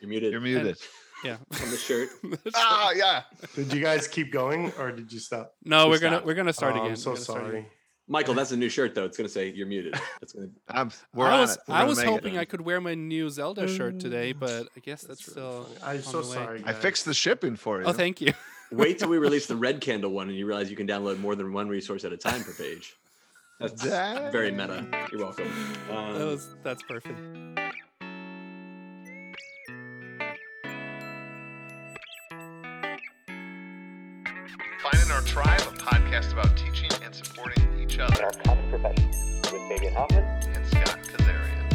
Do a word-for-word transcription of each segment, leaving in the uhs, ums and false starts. You're muted. You're muted. And, yeah. On the shirt. Ah, yeah. Did you guys keep going or did you stop? No, we we're going to, we're going to start oh, again. I'm so sorry. Michael, that's a new shirt though. It's going to say you're muted. That's gonna... I'm, we're I was, I was hoping I could wear my new Zelda shirt today, but I guess that's, that's still I'm so sorry. Guys. I fixed the shipping for you. Oh, thank you. Wait till we release the Red Candle one and you realize you can download more than one resource at a time per page. That's Dang. very meta. You're welcome. Um, that was, that's perfect. Finding Our Tribe, a podcast about teaching and supporting each other. In our common profession with Fabian Hoffman and Scott Kazarian.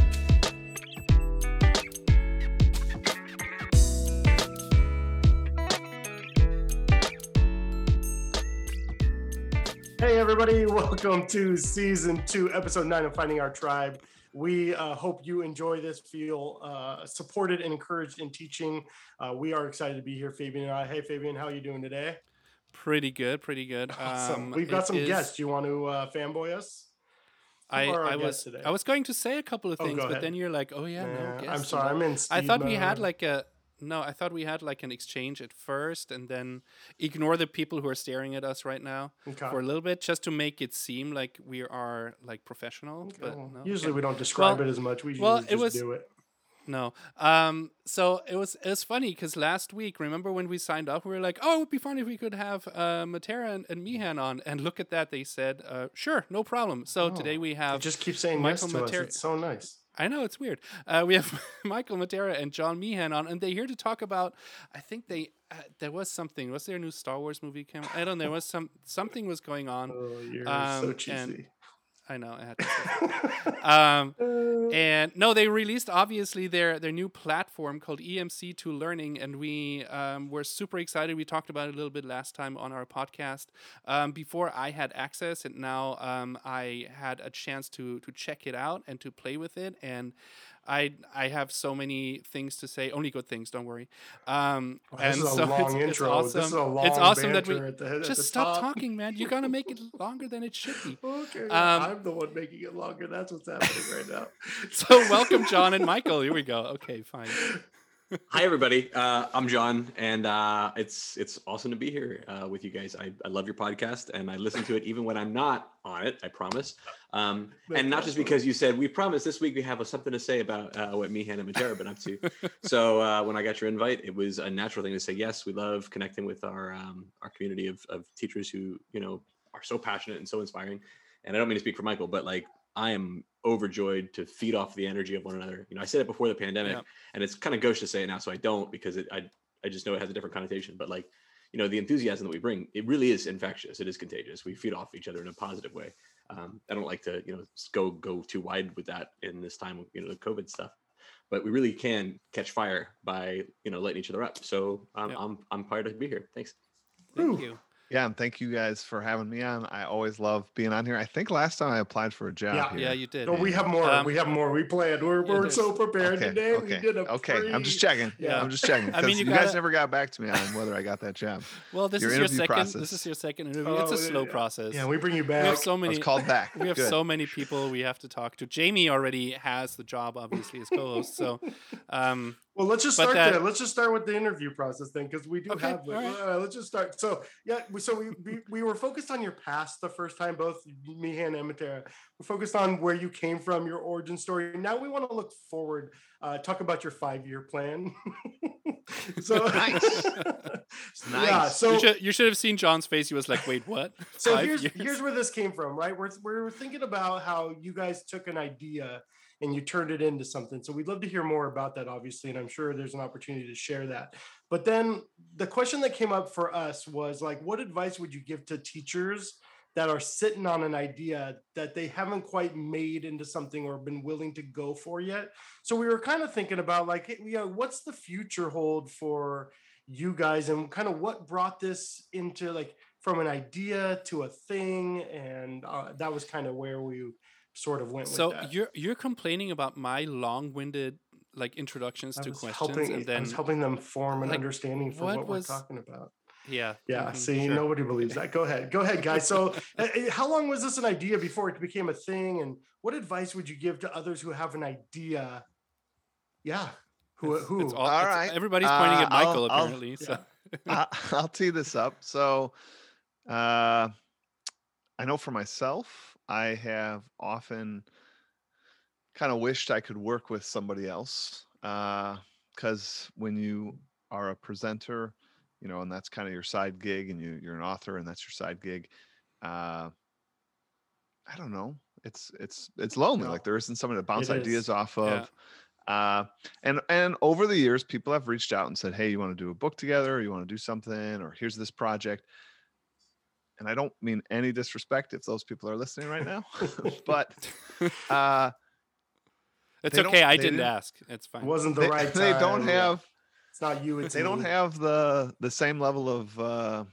Hey everybody, welcome to season two, episode nine of Finding Our Tribe. We uh, hope you enjoy this, feel uh, supported and encouraged in teaching. Uh, we are excited to be here, Fabian and I. Hey Fabian, how are you doing today? Pretty good, pretty good. Awesome. Um, We've got some is, guests. Do you want to uh, fanboy us? Who I I was today? I was going to say a couple of things, oh, but then you're like, oh yeah, yeah no. Guests I'm sorry, I'm in. I thought mode. we had like a no. I thought we had like an exchange at first, and then ignore the people who are staring at us right now okay. for a little bit, just to make it seem like we are like professional. Okay. But no, usually okay. we don't describe well, it as much. We usually well, just it was, do it. No. Um, so it was it was funny because last week, remember when we signed up, we were like, oh, it would be fun if we could have uh, Matera and, and Meehan on. And look at that. They said, uh, sure, no problem. So oh, today we have... They just keep saying Michael yes to Matera. Us. It's so nice. I know, it's weird. Uh, we have Michael Matera and John Meehan on, and they're here to talk about, I think they... Uh, there was something. Was there a new Star Wars movie came? I don't know. There was some, something was going on. Oh, you're um, so cheesy. And, I know. I had to say. um, and no, they released obviously their their new platform called E M C two Learning, and we um, were super excited. We talked about it a little bit last time on our podcast. Um, before I had access, and now um, I had a chance to to check it out and to play with it. And I I have so many things to say. Only good things. Don't worry. Um, well, this and is a so long it's, intro. It's awesome. This is a long it's awesome that we at the, at just stop top. talking, man. You're gonna make it longer than it should be. Okay, um, I'm the one making it longer. That's what's happening right now. So welcome, John and Michael. Here we go. Okay, fine. Hi everybody. Uh, I'm John, and uh, it's it's awesome to be here uh, with you guys. I, I love your podcast, and I listen to it even when I'm not on it. I promise. Um, and not just because you said we promise this week we have a, something to say about uh, what Meehan and Matera have been up to. So uh, when I got your invite, it was a natural thing to say yes. We love connecting with our um, our community of of teachers who you know are so passionate and so inspiring. And I don't mean to speak for Michael, but like I am overjoyed to feed off the energy of one another. You know, I said it before the pandemic, yeah. and it's kind of gauche to say it now, so I don't because it, I I just know it has a different connotation. But like, you know, the enthusiasm that we bring, it really is infectious. It is contagious. We feed off each other in a positive way. Um, I don't like to, you know, go go too wide with that in this time of, you know, the COVID stuff, but we really can catch fire by, you know, letting each other up. So um, yeah. I'm I'm fired to be here. Thanks. Thank Whew. you. Yeah, and thank you guys for having me on. I always love being on here. I think last time I applied for a job. Yeah, here. yeah, you did. No, we have more. Um, we have more. We planned. We're we're so prepared okay, today. Okay, we did a okay. Free... I'm just checking. Yeah, I'm just checking. I mean, you, you gotta... guys never got back to me on whether I got that job. Well, this your is your second. Process. This is your second interview. Oh, it's a slow yeah. process. Yeah, we bring you back. We have so many. I was called back. We have Good. so many people we have to talk to. Jamie already has the job, obviously, as co-host. So. Um, Well, let's just start that, there. Let's just start with the interview process then, because we do okay, have. Like, right. uh, let's just start. So yeah, so we, we we were focused on your past the first time, both Meehan and Matera. We focused on where you came from, your origin story. Now we want to look forward. Uh, talk about your five-year plan. so nice. nice. Yeah, so you should, you should have seen John's face. He was like, "Wait, what?" So Five here's years? here's where this came from, right? We're we're thinking about how you guys took an idea and you turned it into something. So we'd love to hear more about that, obviously. And I'm sure there's an opportunity to share that. But then the question that came up for us was like, what advice would you give to teachers that are sitting on an idea that they haven't quite made into something or been willing to go for yet? So we were kind of thinking about like, hey, you know, what's the future hold for you guys and kind of what brought this into like from an idea to a thing? And uh, that was kind of where we sort of went so with that. So you're you're complaining about my long-winded like introductions to questions helping, and then I was helping them form an like, understanding for what, what was, we're talking about. Yeah. Yeah. Mm-hmm, see, sure. Nobody believes that. Go ahead. Go ahead, guys. So how long was this an idea before it became a thing? And what advice would you give to others who have an idea? Yeah. Who? It's, who? It's all, all right. Everybody's pointing uh, at Michael I'll, apparently. I'll, so. I'll, I'll tee this up. So, uh, I know for myself, I have often kind of wished I could work with somebody else. Uh, because when you are a presenter, you know, and that's kind of your side gig, and you, you're an author, and that's your side gig. Uh, I don't know. It's it's it's lonely. No. Like there isn't someone to bounce it ideas is. off of. Yeah. Uh, and and over the years, people have reached out and said, "Hey, you want to do a book together? Or you want to do something? Or here's this project." And I don't mean any disrespect if those people are listening right now, but uh, it's okay. I didn't, didn't ask. It's fine. It wasn't the they, right time. They don't have. It's not you. It's they me. Don't have the the same level of uh,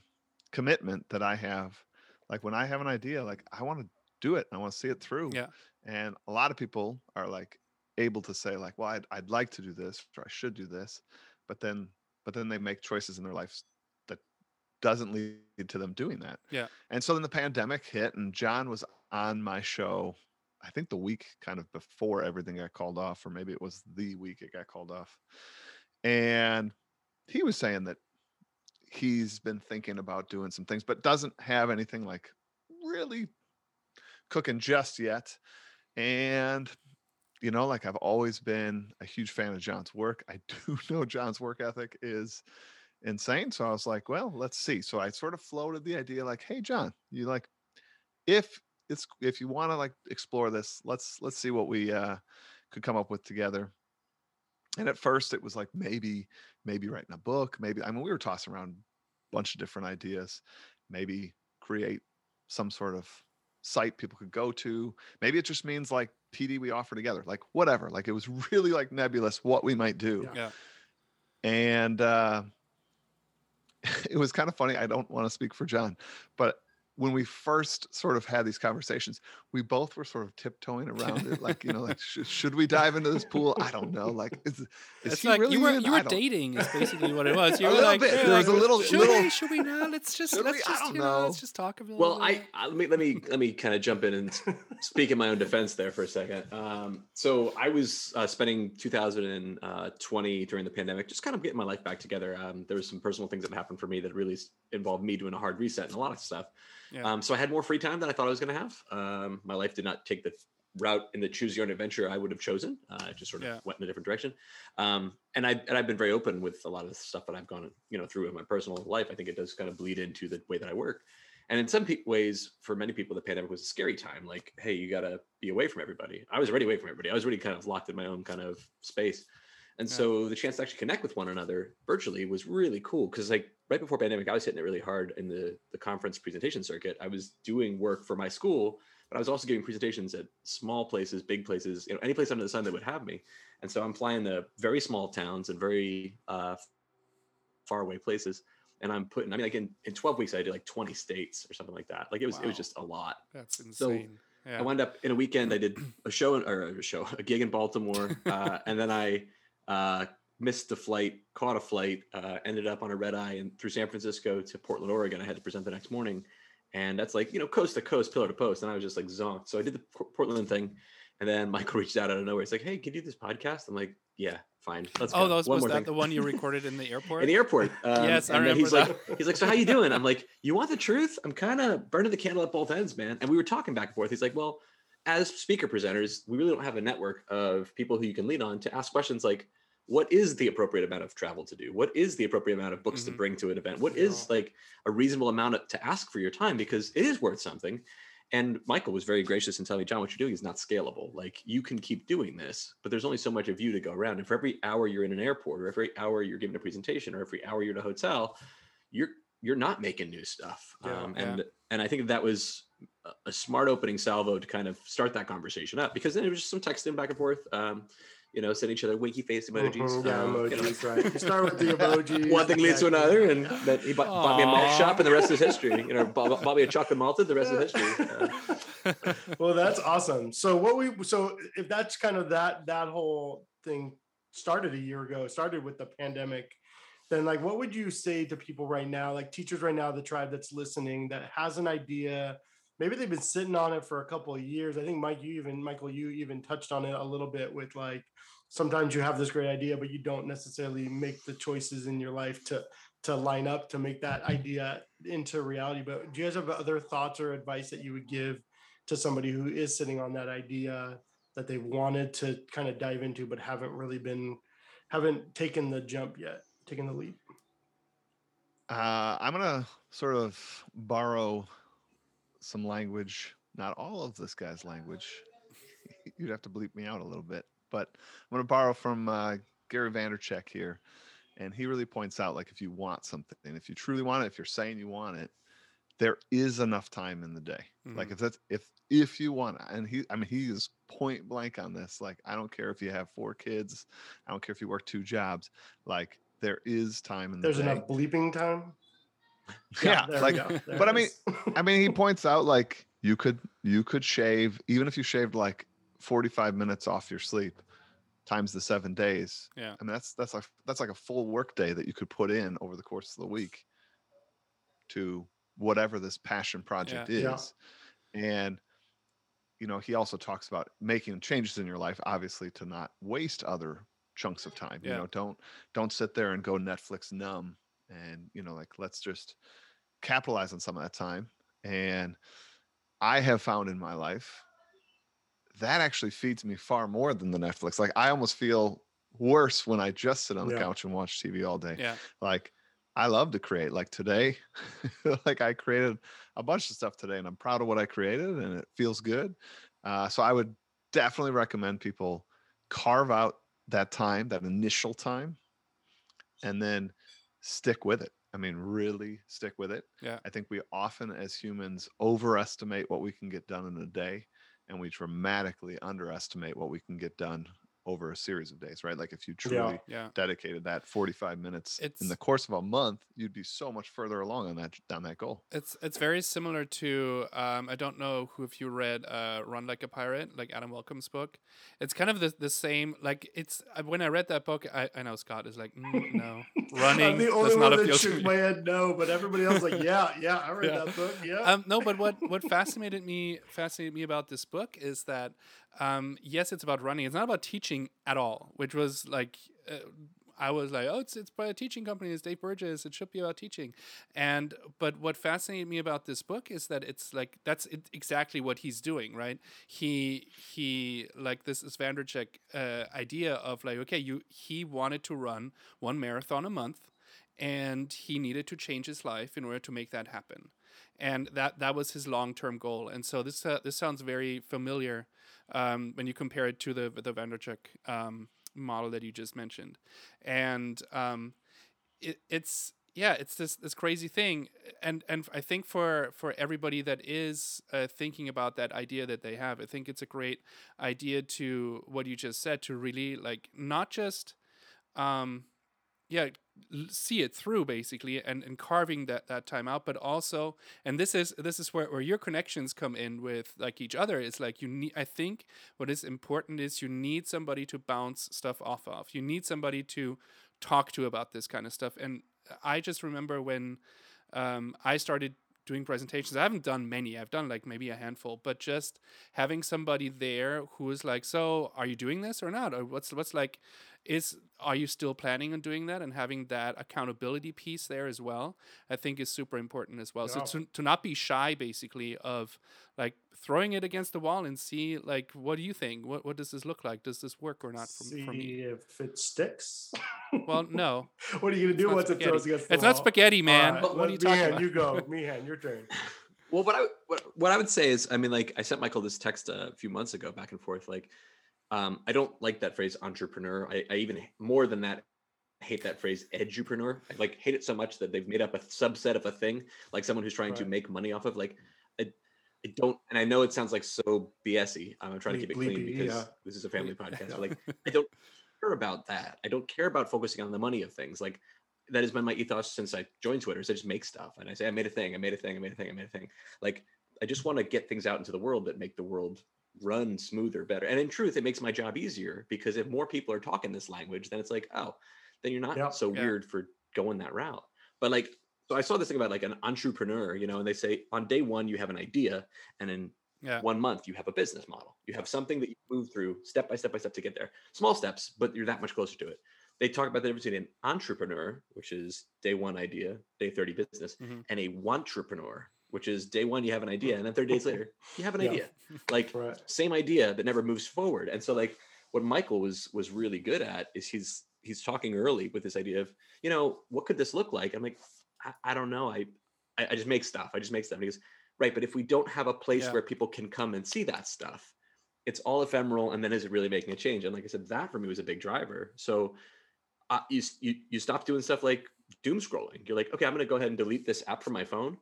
commitment that I have. Like when I have an idea, like I want to do it. I want to see it through. Yeah. And a lot of people are like able to say like, "Well, I'd I'd like to do this, or I should do this," but then but then they make choices in their lives doesn't lead to them doing that. Yeah. And so then the pandemic hit, and John was on my show, I think the week kind of before everything got called off, or maybe it was the week it got called off. And he was saying that he's been thinking about doing some things, but doesn't have anything like really cooking just yet. And, you know, like I've always been a huge fan of John's work. I do know John's work ethic is insane. So I was like, well, let's see. So I sort of floated the idea like, "Hey, John, you like, if it's, if you want to like explore this, let's, let's see what we uh, could come up with together." And at first it was like, maybe, maybe writing a book, maybe, I mean, we were tossing around a bunch of different ideas, maybe create some sort of site people could go to. Maybe it just means like P D we offer together, like whatever, like it was really like nebulous what we might do. Yeah. And, uh, it was kind of funny. I don't want to speak for John, but when we first sort of had these conversations, we both were sort of tiptoeing around it. Like, you know, like, sh- should we dive into this pool? I don't know. Like, is, is it's he like really you were, you were dating is basically what it was. You a were like, bit. There was like, a little, should, little we, should we now? Let's just, let's just, you know, know, let's just talk about it. Well, I, I, let me, let me, let me kind of jump in and speak in my own defense there for a second. Um, so I was uh, spending two thousand twenty during the pandemic, just kind of getting my life back together. Um, there was some personal things that happened for me that really involved me doing a hard reset and a lot of stuff. Yeah. Um, so I had more free time than I thought I was going to have. Um, my life did not take the route in the choose your own adventure I would have chosen. Uh, it just sort of yeah. went in a different direction. Um, and I, and I've been very open with a lot of the stuff that I've gone, you know, through in my personal life. I think it does kind of bleed into the way that I work. And in some pe- ways, for many people, the pandemic was a scary time. Like, hey, you got to be away from everybody. I was already away from everybody. I was already kind of locked in my own kind of space. And yeah. so the chance to actually connect with one another virtually was really cool. Because like right before pandemic, I was hitting it really hard in the, the conference presentation circuit. I was doing work for my school, but I was also giving presentations at small places, big places, you know, any place under the sun that would have me. And so I'm flying to very small towns and very uh, far away places. And I'm putting, I mean, like in, in twelve weeks, I did like twenty states or something like that. Like it was, wow. it was just a lot. That's insane. So yeah. I wound up in a weekend, I did a show in, or a show, a gig in Baltimore. Uh, and then I, Uh, missed the flight, caught a flight, uh, ended up on a red eye and through San Francisco to Portland, Oregon. I had to present the next morning. And that's like, you know, coast to coast, pillar to post. And I was just like zonked. So I did the Portland thing. And then Michael reached out out of nowhere. He's like, "Hey, can you do this podcast?" I'm like, "Yeah, fine. Let's go." Oh, that was that the one you recorded in the airport? In the airport. Um, yes, I and remember he's that. Like, he's like, "So how you doing?" I'm like, "You want the truth? I'm kind of burning the candle at both ends, man." And we were talking back and forth. He's like, "Well, as speaker presenters, we really don't have a network of people who you can lean on to ask questions like, what is the appropriate amount of travel to do? What is the appropriate amount of books mm-hmm. to bring to an event? What yeah. is like a reasonable amount of, to ask for your time? Because it is worth something." And Michael was very gracious in telling me, "John, what you're doing is not scalable. Like you can keep doing this, but there's only so much of you to go around. And for every hour you're in an airport or every hour you're giving a presentation or every hour you're in a hotel, you're you're not making new stuff." Yeah, um, and yeah. and I think that was a smart opening salvo to kind of start that conversation up, because then it was just some texting back and forth. Um, You know, send each other winky face emojis. Oh, yeah, um, emojis, you know. Right? You start with the emojis. One thing leads to another, and that he bought, bought me a malt shop, and the rest is history. You know, bought, bought me a chocolate malted, the rest is history. Uh, well, that's awesome. So what we so if that's kind of that that whole thing started a year ago, started with the pandemic, then like what would you say to people right now, like teachers right now, the tribe that's listening that has an idea? Maybe they've been sitting on it for a couple of years. I think Mike, you even, Michael, you even touched on it a little bit with like, sometimes you have this great idea, but you don't necessarily make the choices in your life to to line up to make that idea into reality. But do you guys have other thoughts or advice that you would give to somebody who is sitting on that idea that they wanted to kind of dive into, but haven't really been, haven't taken the jump yet, taken the leap? Uh, I'm going to sort of borrow some language, not all of this guy's language. You'd have to bleep me out a little bit, but I'm going to borrow from uh, Gary Vaynerchuk here. And he really points out, like, if you want something, and if you truly want it, if you're saying you want it, there is enough time in the day. Mm-hmm. Like if that's, if, if you want, and he, I mean, he is point blank on this. Like, I don't care if you have four kids. I don't care if you work two jobs. Like, there is time in the There's day. Enough bleeping time. Yeah. yeah like, but I mean, I mean, he points out, like, you could, you could shave, even if you shaved like forty-five minutes off your sleep times the seven days. Yeah. I mean, that's, that's like, that's like a full work day that you could put in over the course of the week to whatever this passion project yeah. is. Yeah. And, you know, he also talks about making changes in your life, obviously, to not waste other chunks of time. Yeah. You know, don't, don't sit there and go Netflix numb, and, you know, like, let's just capitalize on some of that time. And I have found in my life that actually feeds me far more than the Netflix. Like, I almost feel worse when I just sit on the yeah. couch and watch T V all day. Yeah. Like, I love to create. Like today, like I created a bunch of stuff today, and I'm proud of what I created, and it feels good. Uh, so I would definitely recommend people carve out that time, that initial time, and then stick with it. I mean, really stick with it. Yeah. I think we often as humans overestimate what we can get done in a day, and we dramatically underestimate what we can get done over a series of days, right? Like, if you truly yeah, yeah. dedicated that forty-five minutes it's, in the course of a month, you'd be so much further along on that, on that goal. It's it's very similar to, um, I don't know who, if you read uh, Run Like a Pirate, like Adam Welcome's book. It's kind of the, the same, like, it's, when I read that book, I, I know Scott is like, mm, no, running I'm the only does one not appeal to my head, no, but everybody else like, yeah, yeah, I read yeah. that book, yeah. Um, no, but what, what fascinated me fascinated me about this book is that, Um, yes, it's about running. It's not about teaching at all, which was like, uh, I was like, oh, it's it's by a teaching company. It's Dave Burgess. It should be about teaching. And but what fascinated me about this book is that it's like, that's it, exactly what he's doing, right? He he like this is Vaynerchuk uh, idea of like, okay, you he wanted to run one marathon a month, and he needed to change his life in order to make that happen, and that that was his long-term goal. And so this uh, this sounds very familiar. Um, when you compare it to the the Vaynerchuk um, model that you just mentioned, and um, it, it's yeah, it's this this crazy thing, and and I think for for everybody that is uh, thinking about that idea that they have, I think it's a great idea to what you just said, to really like not just um, yeah. see it through basically, and, and carving that, that time out, but also, and this is this is where, where your connections come in with like each other. It's like you need, I think what is important is you need somebody to bounce stuff off of. You need somebody to talk to about this kind of stuff. And I just remember when um, I started doing presentations, I haven't done many, I've done like maybe a handful, but just having somebody there who is like, so are you doing this or not? Or what's what's like, is are you still planning on doing that? And having that accountability piece there as well, I think is super important as well. Yeah. So to, to not be shy basically of like throwing it against the wall and see like, what do you think? What what does this look like? Does this work or not for, see for me? See if it sticks. Well, no. What are you going to do once it throws against the it's wall? It's not spaghetti, man. Right. What, what are you Meehan, talking about? You go. Meehan, your turn. Well, what I, what, what I would say is, I mean, like I sent Michael this text a few months ago back and forth, like, Um, I don't like that phrase entrepreneur. I, I even more than that, hate that phrase edupreneur. I like hate it so much that they've made up a subset of a thing, like someone who's trying right. to make money off of. Like, I, I don't, and I know it sounds like so B S-y. I'm trying to keep it clean because yeah. this is a family podcast. But like, I don't care about that. I don't care about focusing on the money of things. Like, that has been my ethos since I joined Twitter. So I just make stuff and I say, I made a thing, I made a thing, I made a thing, I made a thing. Like, I just want to get things out into the world that make the world run smoother, better. And in truth, it makes my job easier, because if more people are talking this language, then it's like, oh, then you're not yep, so yeah. weird for going that route. But like, so I saw this thing about like an entrepreneur, you know, and they say on day one, you have an idea, and in Yeah. One month, you have a business model. You have something that you move through step by step by step to get there. Small steps, but you're that much closer to it. They talk about the difference between an entrepreneur, which is day one idea, day thirty business, mm-hmm. and a wantrepreneur, which is day one, you have an idea. And then thirty days later, you have an yeah. idea, like right. same idea that never moves forward. And so like what Michael was, was really good at is he's, he's talking early with this idea of, you know, what could this look like? I'm like, I, I don't know. I, I, I just make stuff. I just make stuff. And he goes, right. But if we don't have a place yeah. where people can come and see that stuff, it's all ephemeral. And then is it really making a change? And like I said, that for me was a big driver. So Uh, you, you you stop doing stuff like doom scrolling. You're like, okay, I'm going to go ahead and delete this app from my phone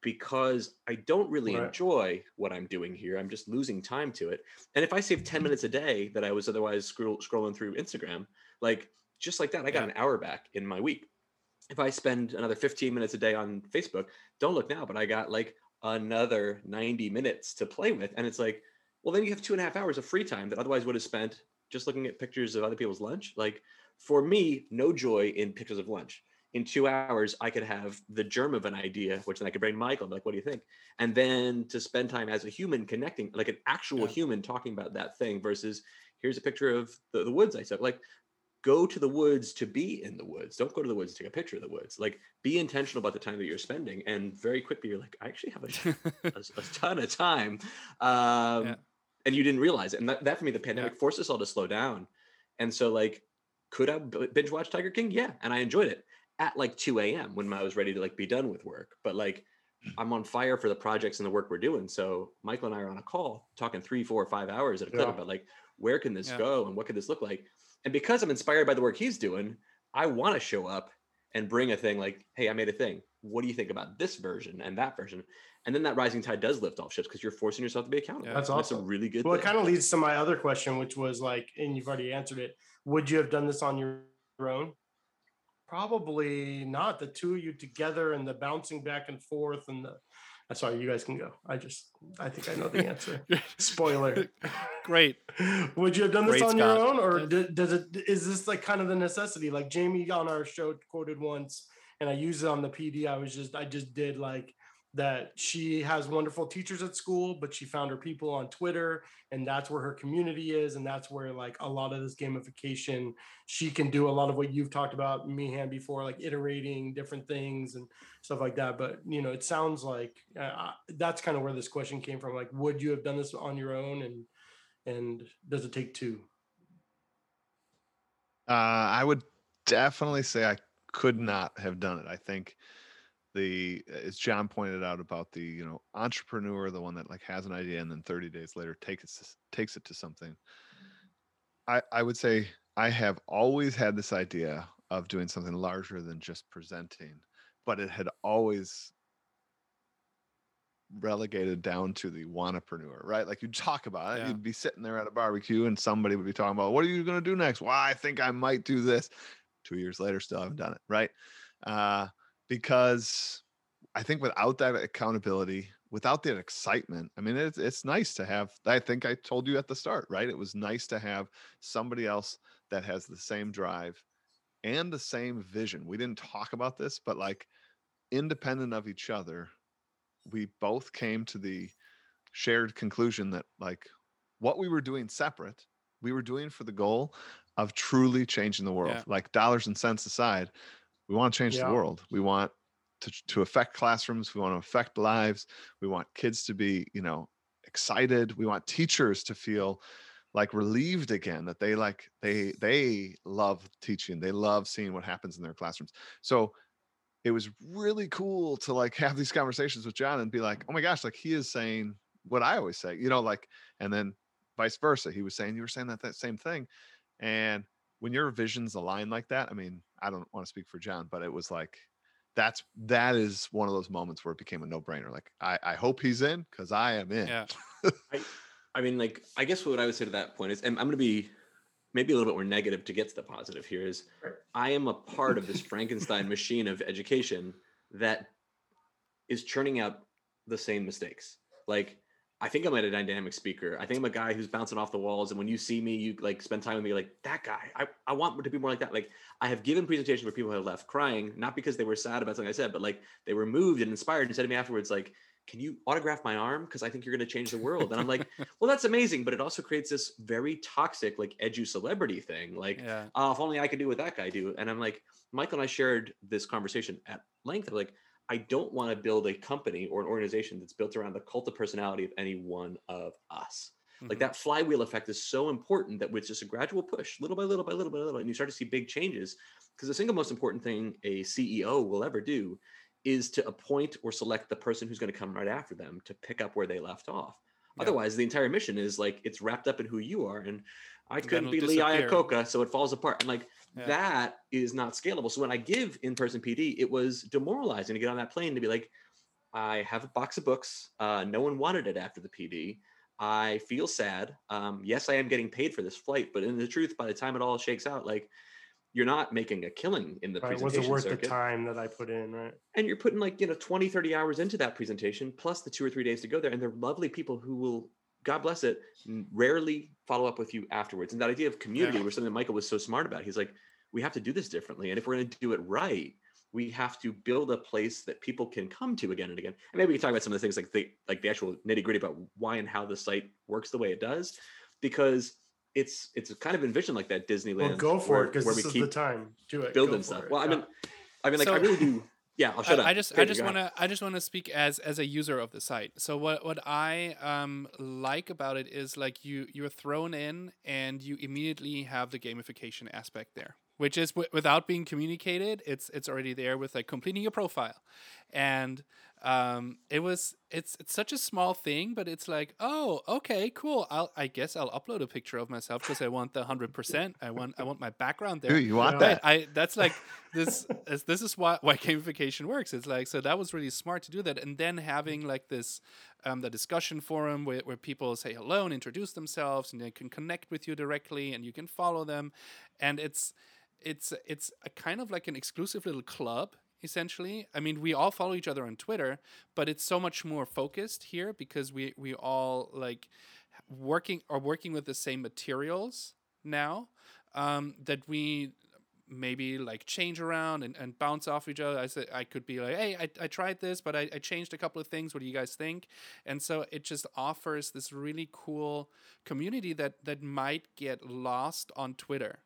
because I don't really right. enjoy what I'm doing here. I'm just losing time to it. And if I save ten minutes a day that I was otherwise scroll, scrolling through Instagram, like just like that, I got yeah. an hour back in my week. If I spend another fifteen minutes a day on Facebook, don't look now, but I got like another ninety minutes to play with. And it's like, well, then you have two and a half hours of free time that otherwise would have spent just looking at pictures of other people's lunch. Like, for me, no joy in pictures of lunch. In two hours, I could have the germ of an idea, which then I could bring Michael and be like, what do you think? And then to spend time as a human connecting, like an actual yeah. human talking about that thing versus here's a picture of the, the woods I took. Like, go to the woods to be in the woods. Don't go to the woods to take a picture of the woods. Like, be intentional about the time that you're spending. And very quickly, you're like, I actually have a, a, a ton of time. Um, yeah. And you didn't realize it. And that, that for me, the pandemic yeah. forced us all to slow down. And so like, could I binge watch Tiger King? Yeah. And I enjoyed it at like two a.m. when I was ready to like be done with work. But like, I'm on fire for the projects and the work we're doing. So Michael and I are on a call talking three, four, five hours at a clip yeah. about like, where can this yeah. go? And what could this look like? And because I'm inspired by the work he's doing, I want to show up and bring a thing like, hey, I made a thing. What do you think about this version and that version? And then that rising tide does lift all ships because you're forcing yourself to be accountable. Yeah, that's awesome. That's a really good well, thing. It kind of leads to my other question, which was like, and you've already answered it. Would you have done this on your own? Probably not. The two of you together and the bouncing back and forth and the, I'm sorry, you guys can go. I just, I think I know the answer. Spoiler. Great. Would you have done this Great, on Scott. your own, or did, does it, is this like kind of the necessity? Like Jamie on our show quoted once, and I used it on the P D. I was just, I just did like that. She has wonderful teachers at school, but she found her people on Twitter, and that's where her community is. And that's where like a lot of this gamification, she can do a lot of what you've talked about, Meehan, before, like iterating different things and stuff like that. But, you know, it sounds like uh, that's kind of where this question came from. Like, would you have done this on your own? And, and does it take two? Uh, I would definitely say I could not have done it. I think, The, as John pointed out about the, you know, entrepreneur, the one that like has an idea and then thirty days later takes it, takes it to something. I, I would say I have always had this idea of doing something larger than just presenting, but it had always relegated down to the wantapreneur, right? Like you'd talk about it, yeah. you'd be sitting there at a barbecue and somebody would be talking about, what are you going to do next? Well, I think I might do this. Two years later, still haven't done it, right? Uh, Because I think without that accountability, without that excitement, I mean, it's it's nice to have, I think I told you at the start, right? It was nice to have somebody else that has the same drive and the same vision. We didn't talk about this, but like independent of each other, we both came to the shared conclusion that like what we were doing separate, we were doing for the goal of truly changing the world, yeah. like dollars and cents aside. We want to change yeah. the world. We want to, to affect classrooms. We want to affect lives. We want kids to be, you know, excited. We want teachers to feel like relieved again, that they like, they, they love teaching. They love seeing what happens in their classrooms. So it was really cool to like have these conversations with John and be like, oh my gosh, like he is saying what I always say, you know, like, and then vice versa. He was saying, you were saying that, that same thing. And when your visions align like that, I mean, I don't want to speak for John, but it was like, that's, that is one of those moments where it became a no brainer. Like, I, I hope he's in, cause I am in. Yeah. I, I mean, like, I guess what I would say to that point is, and I'm going to be maybe a little bit more negative to get to the positive here is I am a part of this Frankenstein machine of education that is churning out the same mistakes. Like, I think I'm a dynamic speaker. I think I'm a guy who's bouncing off the walls. And when you see me, you like spend time with me, like that guy, I, I want to be more like that. Like I have given presentations where people have left crying, not because they were sad about something I said, but like they were moved and inspired and said to me afterwards, like, can you autograph my arm? Because I think you're going to change the world. And I'm like, well, that's amazing. But it also creates this very toxic, like edu celebrity thing. Like, yeah. oh, if only I could do what that guy do. And I'm like, Michael and I shared this conversation at length. I'm like, I don't want to build a company or an organization that's built around the cult of personality of any one of us. Mm-hmm. Like that flywheel effect is so important that it's just a gradual push, little by little by little by little. And you start to see big changes, because the single most important thing a C E O will ever do is to appoint or select the person who's going to come right after them to pick up where they left off. Yeah. Otherwise, the entire mission is like, it's wrapped up in who you are. And I couldn't be Lee Iacocca, so it falls apart. And like, yeah. that is not scalable. So when I give in-person P D, it was demoralizing to get on that plane to be like, I have a box of books. Uh, no one wanted it after the P D. I feel sad. Um, yes, I am getting paid for this flight, but in the truth, by the time it all shakes out, like, you're not making a killing in the right, presentation circuit. It wasn't worth the time that I put in, right? And you're putting like, you know, twenty, thirty hours into that presentation, plus the two or three days to go there. And they're lovely people who will, God bless it, rarely follow up with you afterwards. And that idea of community yeah. was something that Michael was so smart about. He's like, we have to do this differently. And if we're going to do it right, we have to build a place that people can come to again and again. And maybe we can talk about some of the things like the, like the actual nitty gritty about why and how the site works the way it does, because it's it's kind of envisioned like that Disneyland. Well, go for where, it because this is the time. Do it. Building stuff. It. Well, yeah. I mean, I mean, like so, I really do. Yeah, I'll shut I, up. I just, there I just want to, I just want to speak as as a user of the site. So what what I um like about it is like you you're thrown in and you immediately have the gamification aspect there, which is w- without being communicated. It's it's already there with like completing your profile, and um it was it's it's such a small thing, but it's like, oh, okay, cool, i'll i guess i'll upload a picture of myself because I want the one hundred percent. I want i want my background there. Ooh, you want yeah. that i that's like this is, this is why why gamification works. It's like, so that was really smart to do that, and then having like this um the discussion forum where, where people say hello and introduce themselves, and they can connect with you directly and you can follow them, and it's it's it's a kind of like an exclusive little club. Essentially, I mean, we all follow each other on Twitter, but it's so much more focused here because we we all like working are working with the same materials now um, that we maybe like change around and, and bounce off each other. I said I could be like, hey, I, I tried this, but I, I changed a couple of things. What do you guys think? And so it just offers this really cool community that that might get lost on Twitter.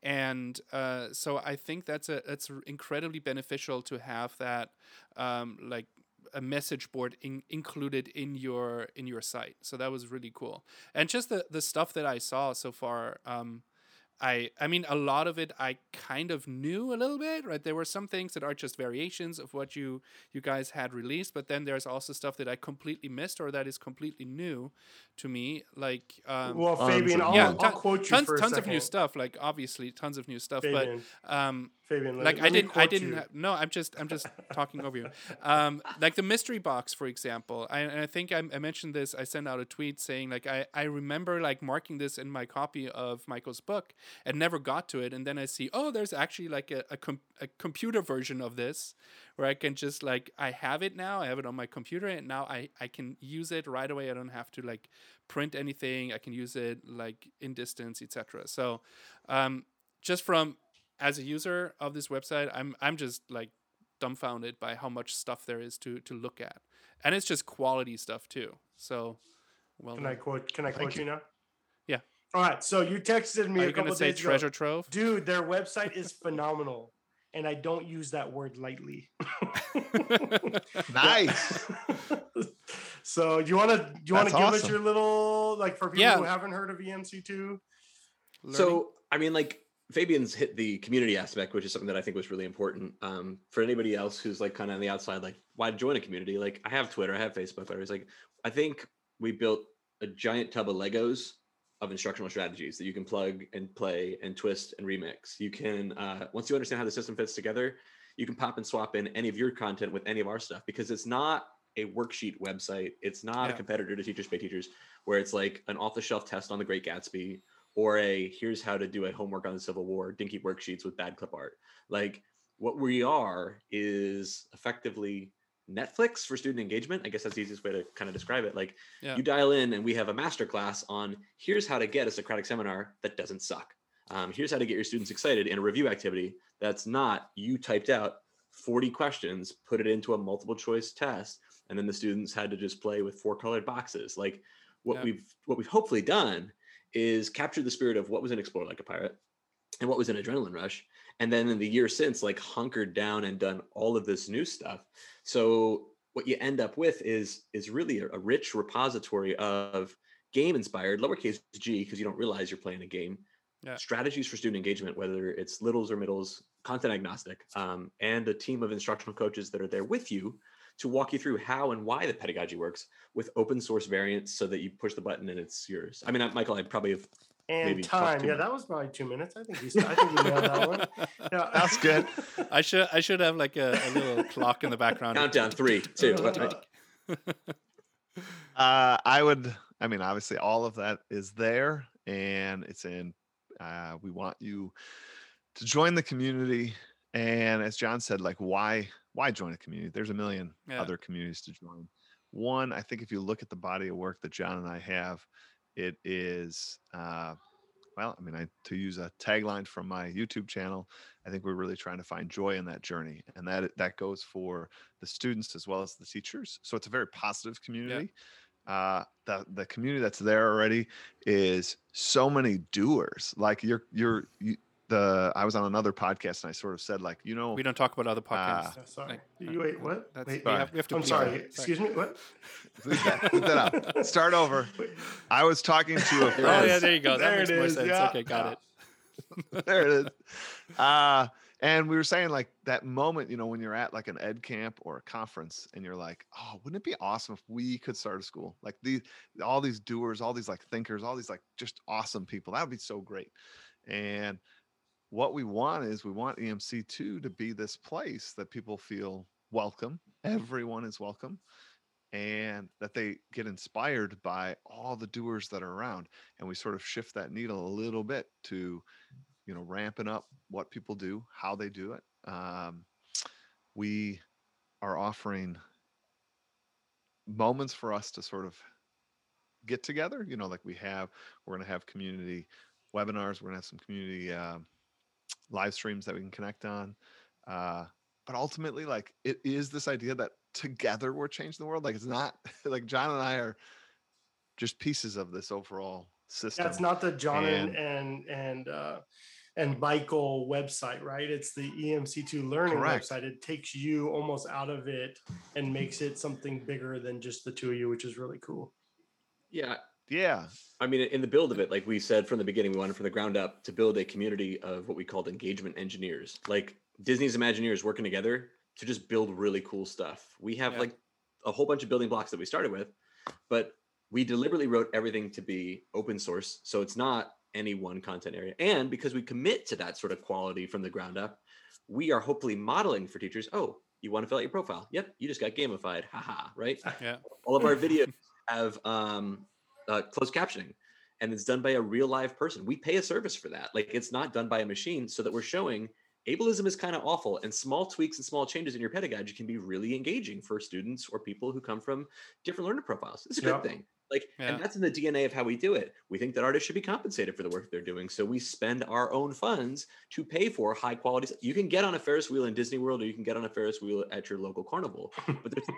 And uh, so I think that's a that's incredibly beneficial to have that um, like a message board in, included in your in your site. So that was really cool. And just the, the stuff that I saw so far, um, I I mean, a lot of it I kind of knew a little bit, right? There were some things that are just variations of what you you guys had released, but then there's also stuff that I completely missed or that is completely new to me. Like, um, well, Fabian, um, yeah, I'll, I'll quote you tons, for a tons second. of new stuff. Like, obviously, tons of new stuff. Fabian, but um, Fabian, like, I didn't, I didn't. Ha- no, I'm just, I'm just talking over you. Um, like the mystery box, for example. I, and I think I, I mentioned this. I sent out a tweet saying, like, I, I remember like marking this in my copy of Michael's book and never got to it. And then I see, oh, there's actually like a a, com- a computer version of this where I can just like, I have it now. I have it on my computer, and now I, I can use it right away. I don't have to like print anything. I can use it like in distance, et cetera. So, um, just from as a user of this website, I'm I'm just like dumbfounded by how much stuff there is to to look at, and it's just quality stuff too. So, well, can I quote? Can I quote you now? Yeah. All right. So you texted me a couple days ago. Are you going to say treasure trove? Dude, their website is phenomenal, and I don't use that word lightly. Nice. So you want to you want to give awesome. us your little, like, for people yeah. who haven't heard of E M C two? So I mean, like, Fabian's hit the community aspect, which is something that I think was really important. Um, for anybody else who's like kind of on the outside, like, why join a community? Like, I have Twitter, I have Facebook, whatever. It's like, I think we built a giant tub of Legos of instructional strategies that you can plug and play and twist and remix. You can, uh, once you understand how the system fits together, you can pop and swap in any of your content with any of our stuff, because it's not a worksheet website. It's not yeah. a competitor to Teachers Pay Teachers, where it's like an off-the-shelf test on The Great Gatsby, or a here's how to do a homework on the Civil War, dinky worksheets with bad clip art. Like, what we are is effectively Netflix for student engagement. I guess that's the easiest way to kind of describe it. Like, yeah. you dial in and we have a masterclass on here's how to get a Socratic seminar that doesn't suck. Um, here's how to get your students excited in a review activity that's not you typed out forty questions, put it into a multiple choice test, and then the students had to just play with four colored boxes. Like what yeah. we've what we've hopefully done is capture the spirit of what was an Explore Like a Pirate and what was an Adrenaline Rush, and then in the year since, like, hunkered down and done all of this new stuff. So what you end up with is is really a, a rich repository of game inspired, lowercase g, because you don't realize you're playing a game, yeah. strategies for student engagement, whether it's littles or middles, content agnostic, um, and a team of instructional coaches that are there with you to walk you through how and why the pedagogy works with open source variants so that you push the button and it's yours. I mean, Michael, I'd probably have And Maybe time, yeah, much. That was probably two minutes. I think you, I think you nailed that one. Yeah. That's good. I should, I should have like a, a little clock in the background. Countdown: three, two. uh, I would. I mean, obviously, all of that is there, and it's in. Uh, we want you to join the community, and as John said, like, why, why join a community? There's a million yeah. other communities to join. One, I think if you look at the body of work that John and I have. It is, uh, well, I mean, I, to use a tagline from my YouTube channel, I think we're really trying to find joy in that journey. And that that goes for the students as well as the teachers. So it's a very positive community. Yeah. Uh, the the community that's there already is so many doers. Like you're, you're you, the, I was on another podcast and I sort of said like, you know. We don't talk about other podcasts. Uh, oh, sorry. Like, you, wait, what? That's, wait, we have, we have to I'm sorry. sorry. Excuse me, what? Leave that, leave that out. Start over. I was talking to a friend. Oh, yeah, there you go. That there makes more is. sense. Yeah. Okay, got it. There it is. Uh, and we were saying like that moment, you know, when you're at like an ed camp or a conference and you're like, oh, wouldn't it be awesome if we could start a school? Like these, all these doers, all these like thinkers, all these like just awesome people. That would be so great. And what we want is we want E M C two to be this place that people feel welcome. Everyone is welcome and that they get inspired by all the doers that are around. And we sort of shift that needle a little bit to, you know, ramping up what people do, how they do it. Um, we are offering moments for us to sort of get together, you know, like we have, we're going to have community webinars. We're going to have some community, um, live streams that we can connect on. Uh, but ultimately, like, it is this idea that together we're changing the world. Like, it's not like John and I are just pieces of this overall system. That's not the John and, and, and, uh, and Michael website, right? It's the E M C two Learning correct. website. It takes you almost out of it and makes it something bigger than just the two of you, which is really cool. Yeah. Yeah. I mean, in the build of it, like we said from the beginning, we wanted from the ground up to build a community of what we called engagement engineers, like Disney's Imagineers working together to just build really cool stuff. We have yeah. like a whole bunch of building blocks that we started with, but we deliberately wrote everything to be open source. So it's not any one content area. And because we commit to that sort of quality from the ground up, we are hopefully modeling for teachers. Oh, you want to fill out your profile? Yep. You just got gamified. Haha. Right. Yeah. All of our videos have, um, Uh, closed captioning, and it's done by a real live person. We pay a service for that. Like, it's not done by a machine, so that we're showing ableism is kind of awful, and small tweaks and small changes in your pedagogy can be really engaging for students or people who come from different learner profiles. It's a yeah. good thing. Like, yeah. and that's in the D N A of how we do it. We think that artists should be compensated for the work they're doing. So we spend our own funds to pay for high quality. You can get on a Ferris wheel in Disney World, or you can get on a Ferris wheel at your local carnival, but there's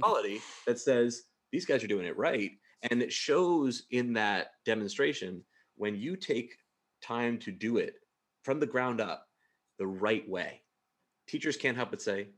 quality that says, these guys are doing it right. And it shows in that demonstration when you take time to do it from the ground up the right way. Teachers can't help but say,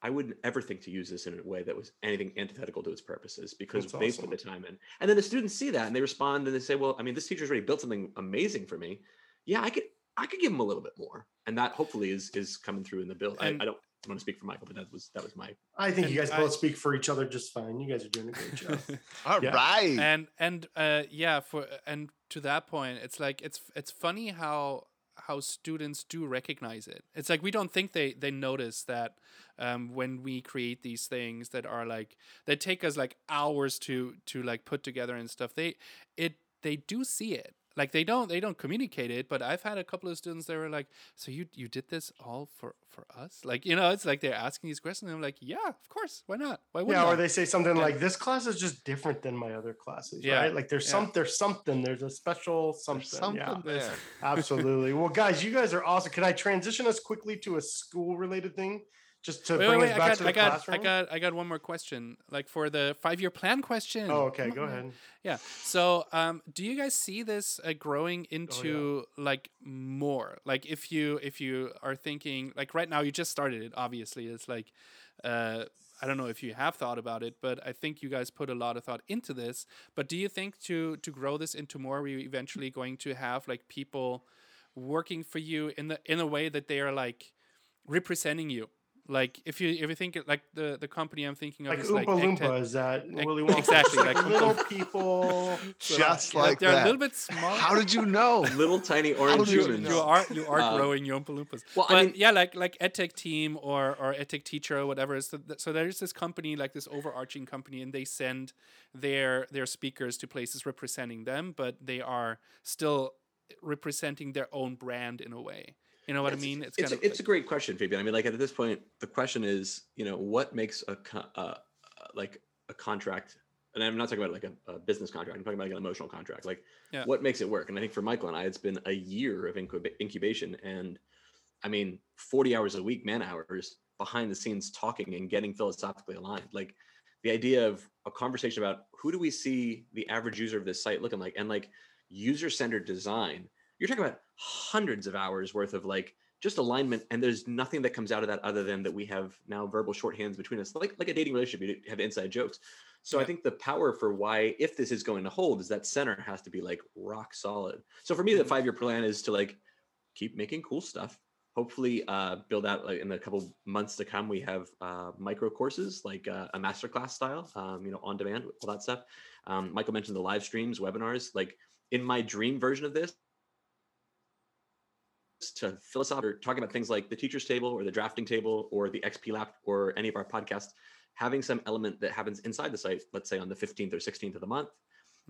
I wouldn't ever think to use this in a way that was anything antithetical to its purposes, because That's they awesome. put the time in. And then the students see that and they respond and they say, well, I mean, this teacher's already built something amazing for me. Yeah, I could I could give them a little bit more. And that hopefully is is coming through in the build. And- I, I don't. I want to speak for Michael, but that was that was my. I think and you guys I, both speak for each other just fine. You guys are doing a great job. All yeah. right, and and uh, yeah, for and to that point, it's like it's it's funny how how students do recognize it. It's like we don't think they they notice that um, when we create these things that are like that take us like hours to to like put together and stuff. They it they do see it. Like they don't, they don't communicate it. But I've had a couple of students that were like, "So you you did this all for, for us?" Like, you know, it's like they're asking these questions. And I'm like, "Yeah, of course. Why not? Why wouldn't?" Yeah, or I? They say something yeah. like, "This class is just different than my other classes, yeah. right?" Like, there's yeah. some, there's something, there's a special something. There's something yeah. there. Absolutely. Well, guys, you guys are awesome. Can I transition us quickly to a school related thing? just to wait, bring wait, us wait, back got, to the I got, classroom? I got, I got one more question, like for the five-year plan question. Oh, okay. Come go on. ahead. Yeah. So um, do you guys see this uh, growing into oh, yeah. like more? Like if you if you are thinking, like right now you just started it, obviously. It's like, uh, I don't know if you have thought about it, but I think you guys put a lot of thought into this. But do you think to to grow this into more, we're eventually going to have like people working for you in the in a way that they are like representing you? Like if you if you think like the, the company I'm thinking of like is Oompa like Loompa, Ectet, is that ec- Willy Wonka? Exactly, like little people, just like, like that. They're a little bit small. How did you know? Little tiny orange humans. You, you are you are um, growing your Oompa Loompas. Well, but I mean, yeah, like like EdTech team or or EdTech teacher or whatever. So th- so there's this company, like this overarching company, and they send their their speakers to places representing them, but they are still representing their own brand in a way. You know what it's, I mean? It's kind it's, of a, it's like, a great question, Fabian. I mean, like at this point, the question is, you know, what makes a co- uh, like a contract? And I'm not talking about like a, a business contract. I'm talking about like an emotional contract. Like, yeah. what makes it work? And I think for Michael and I, it's been a year of incub- incubation, and I mean, forty hours a week, man hours behind the scenes, talking and getting philosophically aligned. Like the idea of a conversation about who do we see the average user of this site looking like, and like user-centered design. You're talking about hundreds of hours worth of like just alignment, and there's nothing that comes out of that other than that we have now verbal shorthands between us, like like a dating relationship. You have inside jokes. So yeah. I think the power for why, if this is going to hold, is that center has to be like rock solid. So for me, the five-year plan is to like keep making cool stuff. Hopefully, uh, build out like in a couple months to come. We have uh, micro courses, like uh, a masterclass style, um, you know, on demand, all that stuff. Um, Michael mentioned the live streams, webinars. Like in my dream version of this, to philosophize or talking about things like the teacher's table or the drafting table or the X P lab or any of our podcasts, having some element that happens inside the site, let's say on the fifteenth or sixteenth of the month.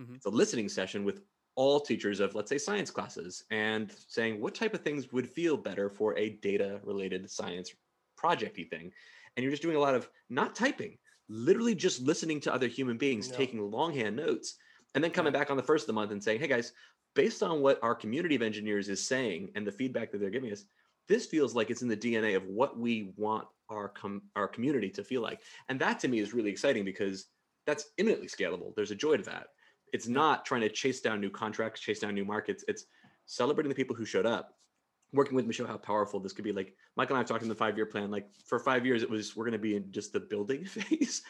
Mm-hmm. It's a listening session with all teachers of, let's say, science classes, and saying what type of things would feel better for a data related science project-y thing. And you're just doing a lot of not typing, literally just listening to other human beings, no. taking longhand notes, and then coming yeah. back on the first of the month and saying, hey guys, based on what our community of engineers is saying and the feedback that they're giving us, this feels like it's in the D N A of what we want our com- our community to feel like. And that to me is really exciting because that's imminently scalable. There's a joy to that. It's not trying to chase down new contracts, chase down new markets. It's celebrating the people who showed up, working with me, show how powerful this could be. Like Michael and I have talked in the five-year plan, like for five years, it was, we're going to be in just the building phase.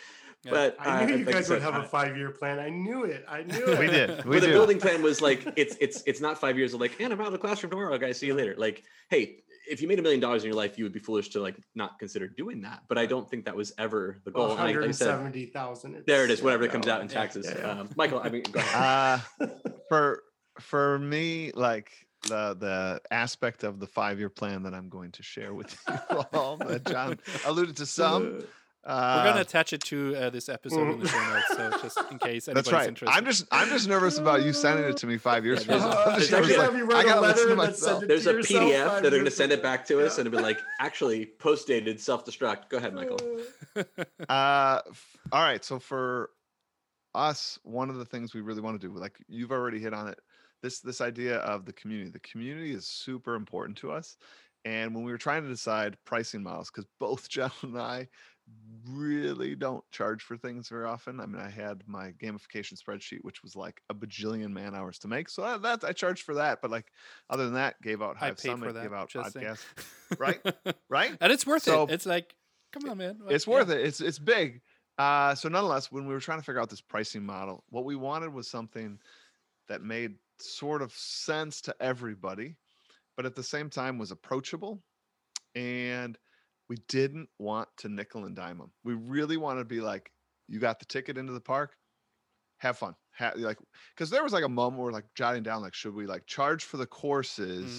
Yeah. But I knew uh, you guys would have a five-year plan. I knew it. I knew it. We did. We well, the building plan was like, it's it's it's not five years of like, and I'm out of the classroom tomorrow, guys. See you later. Like, hey, if you made a million dollars in your life, you would be foolish to like not consider doing that. But I don't think that was ever the goal. one hundred seventy thousand. There it is. Whatever it comes out in taxes. Yeah, yeah. Um, Michael, I mean, go ahead. Uh, for for me, like. the the aspect of the five-year plan that I'm going to share with you all that John alluded to some. Uh, We're going to attach it to uh, this episode in the show notes, so just in case anybody's that's right. interested. I'm just I'm just nervous about you sending it to me five years from now. Uh, like, I got a letter myself. There's a P D F that are going to send it back to us yeah. and it'll be like, actually post-dated, self-destruct. Go ahead, Michael. Uh, f- all right. So for us, one of the things we really want to do, like you've already hit on it, This this idea of the community. The community is super important to us. And when we were trying to decide pricing models, because both John and I really don't charge for things very often. I mean, I had my gamification spreadsheet, which was like a bajillion man hours to make. So that, that I charged for that. But like other than that, gave out Hive Summit, that, gave out podcasts. right? Right? And it's worth so, it. It's like, come on, man. It's yeah. worth it. It's it's big. Uh, so nonetheless, when we were trying to figure out this pricing model, what we wanted was something that made sort of sense to everybody, but at the same time was approachable, and we didn't want to nickel and dime them. We really wanted to be like, you got the ticket into the park, have fun. Have, like, because there was like a moment where like jotting down like, should we like charge for the courses,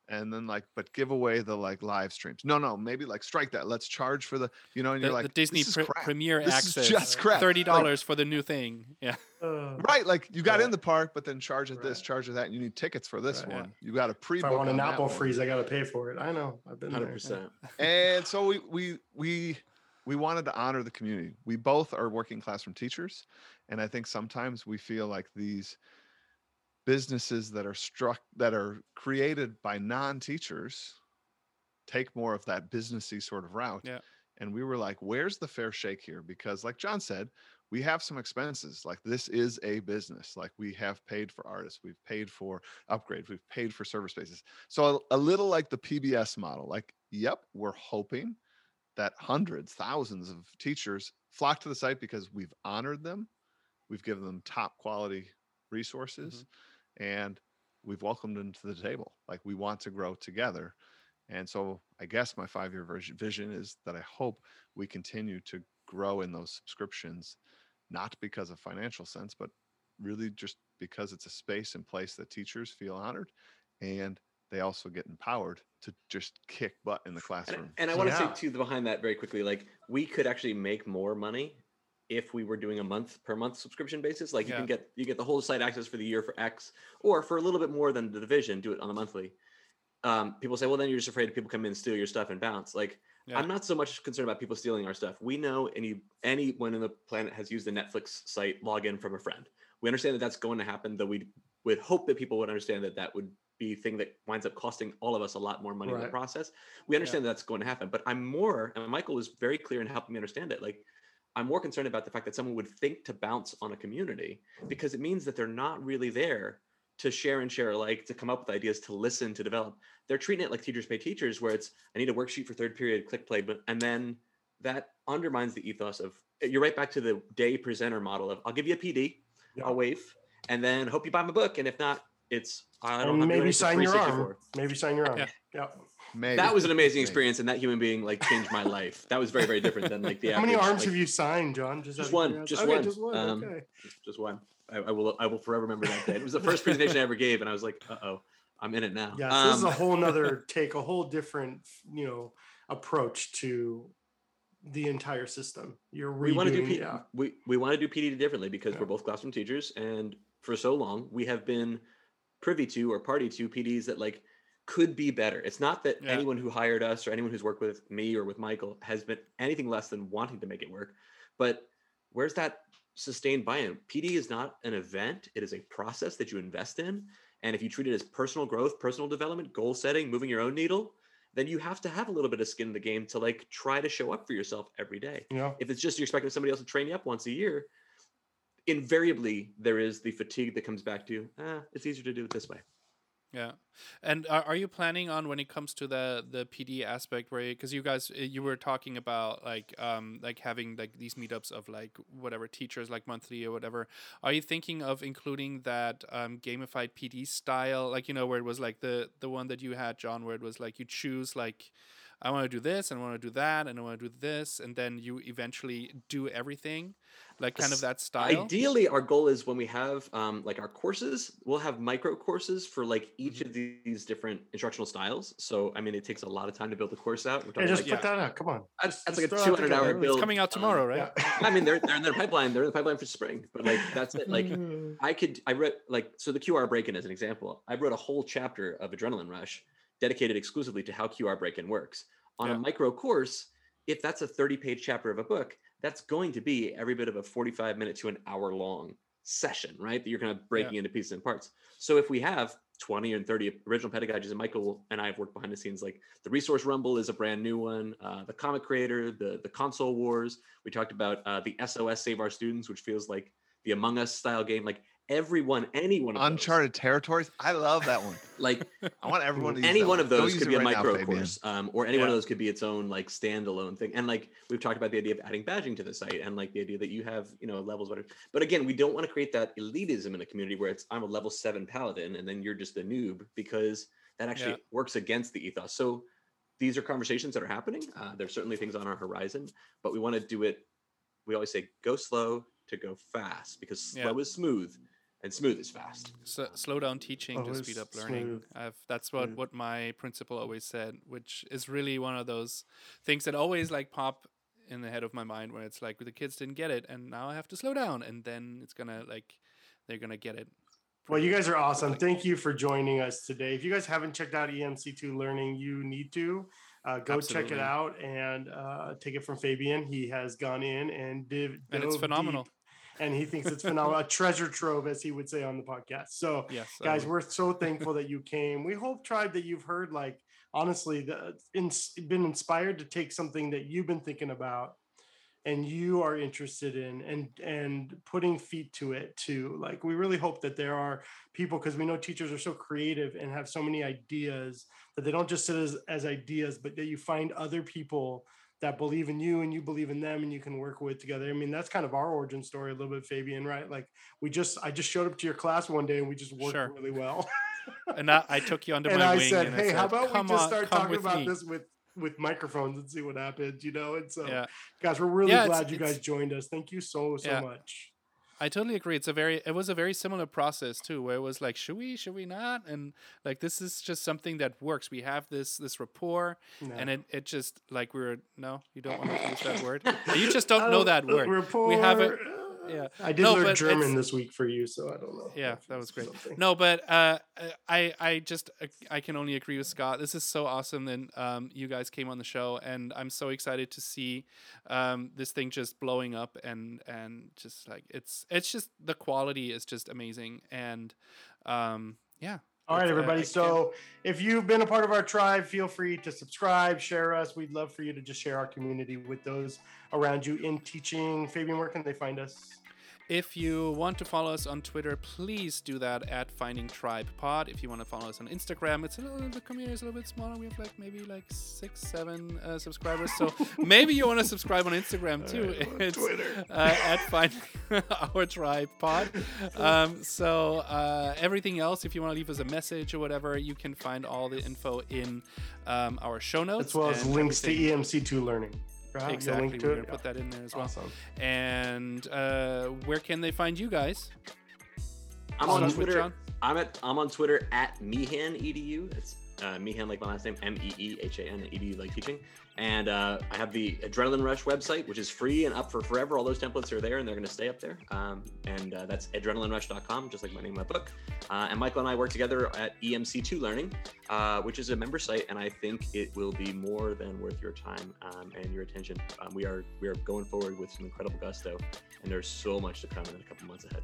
mm-hmm. and then like, but give away the like live streams? No, no, maybe like strike that. Let's charge for the, you know, and the, you're like the Disney pr- Premiere Access, this is just crap. thirty dollars like, for the new thing, yeah. Uh, right, like you got right. in the park, but then charge at right. this, charge at that, and you need tickets for this right. one. Yeah. You got to pre-book. If I want an Apple freeze, I got to pay for it. I know, I've been one hundred percent. There. And so we we we we wanted to honor the community. We both are working classroom teachers, and I think sometimes we feel like these businesses that are struck that are created by non-teachers take more of that businessy sort of route. Yeah. And we were like, where's the fair shake here? Because like John said, we have some expenses. Like this is a business. Like we have paid for artists. We've paid for upgrades. We've paid for server spaces. So a, a little like the P B S model, like, yep, we're hoping that hundreds, thousands of teachers flock to the site because we've honored them. We've given them top quality resources mm-hmm. and we've welcomed them to the table. Like we want to grow together. And so I guess my five-year vision is that I hope we continue to grow in those subscriptions, not because of financial sense, but really just because it's a space and place that teachers feel honored and they also get empowered to just kick butt in the classroom. And, and I want to yeah. say too, behind that very quickly, like we could actually make more money if we were doing a month per month subscription basis. Like you yeah. can get, you get the whole site access for the year for X, or for a little bit more than the division, do it on a monthly. Um, people say, well, then you're just afraid people come in, steal your stuff and bounce. Like yeah. I'm not so much concerned about people stealing our stuff. We know any anyone on the planet has used the Netflix site login from a friend. We understand that that's going to happen, though we would hope that people would understand that that would be a thing that winds up costing all of us a lot more money right. in the process. We understand yeah. that that's going to happen, but I'm more, and Michael was very clear in helping me understand it. Like I'm more concerned about the fact that someone would think to bounce on a community because it means that they're not really there to share and share alike, to come up with ideas, to listen, to develop. They're treating it like teachers pay teachers, where it's, I need a worksheet for third period, click play. But, and then that undermines the ethos of, you're right back to the day presenter model of, I'll give you a P D, yeah. I'll wave, and then hope you buy my book. And if not, it's, I don't know. Maybe sign your arm. Maybe sign your arm. Yeah. yeah. Maybe. That was an amazing Maybe. experience. And that human being like changed my life. That was very, very different than like the average. How many arms like, have you signed, John? Just, just one, just, okay, one. just one. Um, okay. Just one. I, I will I will forever remember that day. It was the first presentation I ever gave, and I was like, uh-oh, I'm in it now. Yeah, so um, this is a whole nother take, a whole different, you know, approach to the entire system. You're we want to do P D, yeah. we we want to do P D differently because yeah. we're both classroom teachers, and for so long we have been privy to or party to P Ds that like could be better. It's not that yeah. anyone who hired us or anyone who's worked with me or with Michael has been anything less than wanting to make it work, but where's that sustained buy-in? P D is not an event. It is a process that you invest in. And if you treat it as personal growth, personal development, goal setting, moving your own needle, then you have to have a little bit of skin in the game to like try to show up for yourself every day. Yeah. If it's just you're expecting somebody else to train you up once a year, invariably there is the fatigue that comes back to you. Ah, it's easier to do it this way. Yeah. And are, are you planning on, when it comes to the, the P D aspect, where, because you guys, you were talking about like, um, like having like these meetups of like whatever teachers, like monthly or whatever, are you thinking of including that um, gamified P D style? Like, you know, where it was like the, the one that you had, John, where it was like, you choose like, I want to do this and I want to do that and I want to do this. And then you eventually do everything, like kind of that style. Ideally, our goal is when we have um, like our courses, we'll have micro courses for like each mm-hmm. of these different instructional styles. So, I mean, it takes a lot of time to build a course out. We're hey, just like, put yeah. that out. Come on. That's, that's like a two hundred hour build. It's coming out tomorrow, um, right? Yeah. I mean, they're, they're in their pipeline. They're in the pipeline for spring. But like, that's it. Like I could, I wrote like, so the Q R break-in as an example, I wrote a whole chapter of Adrenaline Rush dedicated exclusively to how Q R break-in works. On yeah. a micro course, if that's a thirty-page chapter of a book, that's going to be every bit of a forty-five minute to an hour long session, right? That you're kind of breaking yeah. into pieces and parts. So if we have twenty and thirty original pedagogies, and Michael and I have worked behind the scenes, like the Resource Rumble is a brand new one, uh, the Comic Creator, the, the Console Wars, we talked about uh, the S O S Save Our Students, which feels like the Among Us style game, like everyone, any one of Uncharted those. Territories. I love that one. Like I want everyone to use any one of those could be right a micro now, course, um, or any yeah. one of those could be its own like standalone thing. And like we've talked about the idea of adding badging to the site, and like the idea that you have, you know, levels, whatever. But again, we don't want to create that elitism in a community where it's I'm a level seven paladin and then you're just a noob, because that actually yeah. works against the ethos. So these are conversations that are happening. Uh, there's certainly things on our horizon, but we want to do it. We always say go slow to go fast, because slow yeah. is smooth. And smooth is fast. So, slow down teaching always to speed up learning. I've, that's what, yeah. what my principal always said, which is really one of those things that always like pop in the head of my mind, where it's like the kids didn't get it, and now I have to slow down, and then it's gonna like they're gonna get it. Well, you guys are awesome. Thank you for joining us today. If you guys haven't checked out E M C two Learning, you need to. Uh, go Absolutely. check it out and uh, take it from Fabian. He has gone in and div- and it's phenomenal. Deep. And he thinks it's phenomenal, a treasure trove, as he would say on the podcast. So, yes, guys, we're so thankful that you came. We hope, Tribe, that you've heard like honestly the, in, been inspired to take something that you've been thinking about and you are interested in and and putting feet to it too. Like, we really hope that there are people, because we know teachers are so creative and have so many ideas, that they don't just sit as, as ideas, but that you find other people that believe in you and you believe in them and you can work with together. I mean, that's kind of our origin story a little bit, Fabian, right? Like, we just, I just showed up to your class one day and we just worked sure. really well. And I, I took you under and my I wing said, and hey, I said, hey, how about we just start on, talking about me. this with, with microphones and see what happens, you know? And so, yeah. guys, we're really yeah, glad you guys joined us. Thank you so, so yeah. much. I totally agree. It's a very, it was a very similar process too, where it was like, should we, should we not? And like, this is just something that works. We have this, this rapport no. and it, it just like, we were, no, you don't want to use that word. You just don't know that word. Rapport. We have it. Yeah. I did no, learn German this week for you, so I don't know. Yeah, that was great. Something. No, but uh, I, I just, I can only agree with Scott. This is so awesome that um, you guys came on the show, and I'm so excited to see um, this thing just blowing up, and and just like it's, it's just the quality is just amazing, and um, yeah. All right, everybody. So if you've been a part of our tribe, feel free to subscribe, share us. We'd love for you to just share our community with those around you in teaching. Fabian, where can they find us? If you want to follow us on Twitter, please do that at Finding Tribe Pod. If you want to follow us on Instagram, it's a little, the community is a little bit smaller. We have like maybe like six, seven uh, subscribers. So maybe you want to subscribe on Instagram too. Right, well, it's Twitter uh, at Finding Our Tribe Pod. Um, so uh, everything else, if you want to leave us a message or whatever, you can find all the info in um, our show notes, as well as links everything. to E M C two Learning. Right, exactly, we're going to put that in there as well. Awesome. And uh, where can they find you guys? I'm on Twitter. I'm at I'm on Twitter at MeehanEDU. It's uh, Meehan like my last name, M E E H A N, E D U like teaching. And uh, I have the Adrenaline Rush website, which is free and up for forever. All those templates are there, and they're going to stay up there. Um, and uh, that's Adrenaline Rush dot com, just like my name in my book. Uh, and Michael and I work together at E M C two Learning, uh, which is a member site, and I think it will be more than worth your time um, and your attention. Um, we are we are going forward with some incredible gusto, and there's so much to come in a couple months ahead.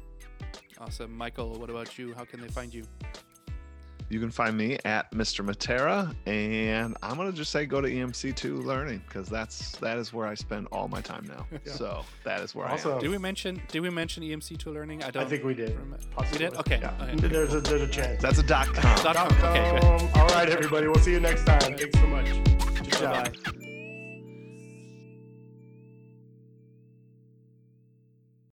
Awesome. Michael, what about you? How can they find you? You can find me at Mister Matera, and I'm gonna just say go to E M C two Learning, because that's that is where I spend all my time now. Yeah. So that is where also, I am. Did we mention Did we mention E M C two Learning? I don't. I think we did. Possibly. We did. Okay. Yeah. okay. There's a there's a chance. That's a dot com. Dot com. Okay, good. All right, everybody. We'll see you next time. Thanks so much. Bye.